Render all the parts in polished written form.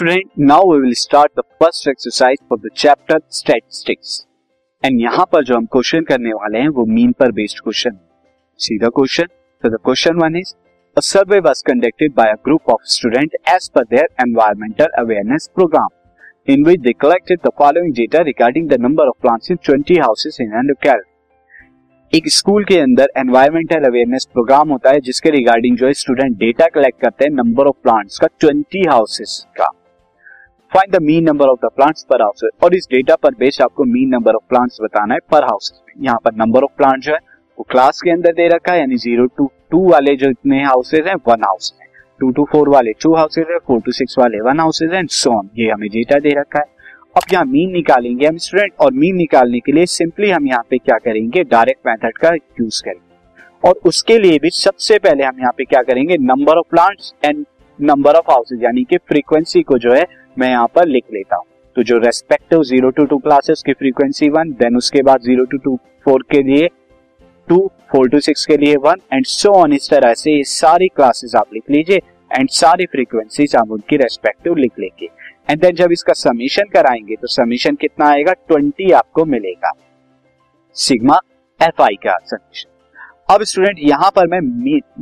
Student, now we will start the first exercise for the chapter statistics. And यहाँ पर जो हम question करने वाले हैं वो मीन पर बेस्ड क्वेश्चन। सीधा question. So the question one is a survey was conducted by a group of student as per their environmental awareness programme in which they collected the following data regarding the number of plants in 20 houses in an locality. एक school के अंदर environmental awareness programme होता है जिसके regarding जो है student data collect करते हैं नंबर ऑफ प्लांट्स का 20 हाउसेस का। Find the mean number of the plants per house. और इस डेटा पर बेस्ड आपको मीन नंबर ऑफ प्लांट्स बताना है पर हाउस। यहाँ पर नंबर ऑफ प्लांट जो है वो क्लास के अंदर दे रखा है, यानी 0 to 2 वाले जो इतने हाउसेज हैं 1 हाउस है, 2 to 4 वाले 2 हाउसेज है, 4 to 6 वाले 1 हाउसेज हैं, सोन। ये हमें डेटा दे रखा है। अब यहाँ मीन निकालेंगे हम स्टूडेंट, और मीन निकालने के लिए सिंपली हम यहाँ पे क्या करेंगे, डायरेक्ट मेथड का यूज करेंगे। और उसके लिए भी सबसे पहले हम यहाँ पे क्या करेंगे, number of plants and number of houses यानी कि फ्रीक्वेंसी को जो है मैं यहाँ पर लिख लेता हूँ। तो जो रेस्पेक्टिव 0 to 2 क्लासेस की फ्रीक्वेंसी 1, देन उसके बाद 0 to 4 के लिए 2, 4 to 6 के लिए 1 एंड सो ऑन। इस तरह से ये सारी क्लासेस आप लिख लीजिए एंड सारी फ्रीक्वेंसीज आप उनकी रेस्पेक्टिव लिख लेंगे। एंड देन जब इसका समीशन कराएंगे तो समीशन कितना आएगा, 20 आपको मिलेगा, सिग्मा एफ आई का समीशन। अब स्टूडेंट यहाँ पर मैं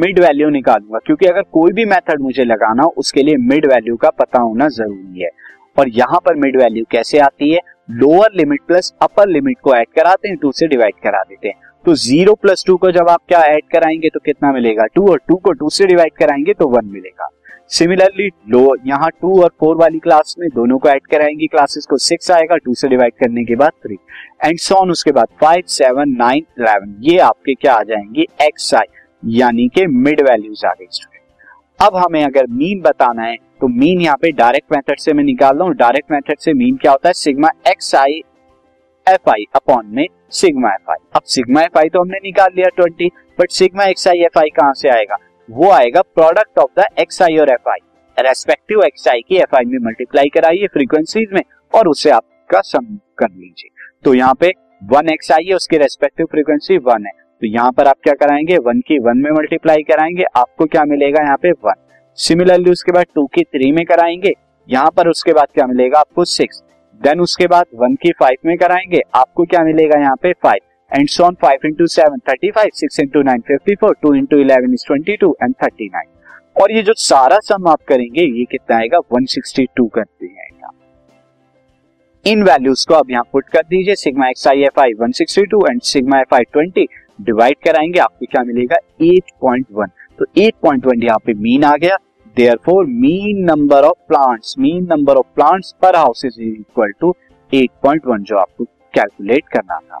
मिड वैल्यू निकालूंगा, क्योंकि अगर कोई भी मेथड मुझे लगाना हो उसके लिए मिड वैल्यू का पता होना जरूरी है। और यहाँ पर मिड वैल्यू कैसे आती है, lower limit plus upper limit को ऐड कराते हैं, 2 से डिवाइड करा देते हैं। तो 0 + 2 को जब आप क्या ऐड कराएंगे तो कितना मिलेगा 2, और 2 को 2 से डिवाइड कराएंगे तो 1 मिलेगा। सिमिलरली लोअर, यहाँ 2 और 4 वाली क्लास में दोनों को ऐड कराएंगे क्लासेस को 6 आएगा, 2 से डिवाइड करने के बाद 3 एंड सोन। उसके बाद 5, 7, 9, 11 ये आपके क्या आ जाएंगे, एक्स आई यानी के मिड वैल्यूज आ गई स्टूडेंट। अब हमें अगर मीन बताना है तो मीन यहाँ पे डायरेक्ट मेथड से मैं निकाल रहा हूँ। डायरेक्ट मेथड से मीन क्या होता है, sigma x I F i upon में सिग्मा एफ आई। अब सिग्मा एफ आई तो हमने निकाल लिया 20, but sigma x I F i कहाँ से आएगा, वो आएगा product of the x i और f i, respective x i की एफ आई में मल्टीप्लाई कराइए फ्रीक्वेंसीज में और उसे आपका सम कर लीजिए। तो यहाँ पे 1 एक्स आई है, उसके रेस्पेक्टिव फ्रीक्वेंसी 1 है, तो यहाँ पर आप क्या कराएंगे, 1 की 1 में मल्टीप्लाई कराएंगे, आपको क्या मिलेगा यहाँ पे 1। सिमिलरली उसके बाद 2 की 3 में कराएंगे, यहाँ पर उसके बाद क्या मिलेगा आपको 6। देन उसके बाद 1 की 5 में कराएंगे, आपको क्या मिलेगा यहाँ पे 5 एंड सो ऑन। 5 × 7 35, 6 × 9 54, 2 × 11 22 एंड 39। और ये जो सारा सम आप करेंगे ये कितना आएगा, 162 करते हैं। इन वैल्यूज को अब यहाँ पुट कर दीजिए, sigma x I F I 162 and sigma F I 20 divide कराएंगे, आपको क्या मिलेगा 8.1। तो 8.1 यहाँ पे मीन आ गया। Therefore mean number of plants, mean number of plants per house is equal to 8.1 जो आपको कैलकुलेट करना था।